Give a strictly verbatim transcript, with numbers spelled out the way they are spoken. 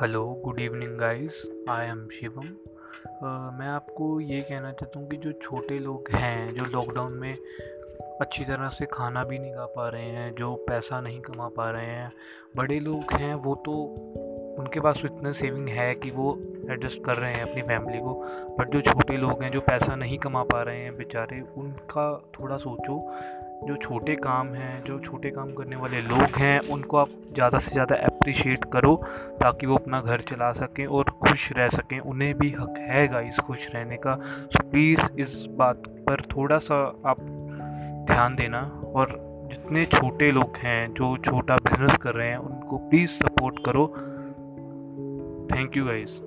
Hello good evening guys, I am Shivam. मैं आपको ये कहना चाहता हूँ कि जो छोटे लोग हैं, जो लॉकडाउन में अच्छी तरह से खाना भी नहीं खा पा रहे हैं, जो पैसा नहीं कमा पा रहे हैं, बड़े लोग हैं वो तो उनके पास इतने सेविंग है कि वो एडजस्ट कर रहे हैं अपनी फैमिली को। बट जो छोटे लोग हैं, जो पैसा नहीं कमा पा रहे हैं बेचारे, उनका थोड़ा सोचो। जो छोटे काम हैं, जो छोटे काम करने वाले लोग हैं, उनको आप ज़्यादा से ज़्यादा अप्रिशिएट करो ताकि वो अपना घर चला सकें और खुश रह सकें। उन्हें भी हक है गाइस खुश रहने का। सो प्लीज़ इस बात पर थोड़ा सा आप ध्यान देना, और जितने छोटे लोग हैं जो छोटा बिजनेस कर रहे हैं उनको प्लीज़ सपोर्ट करो। Thank you guys.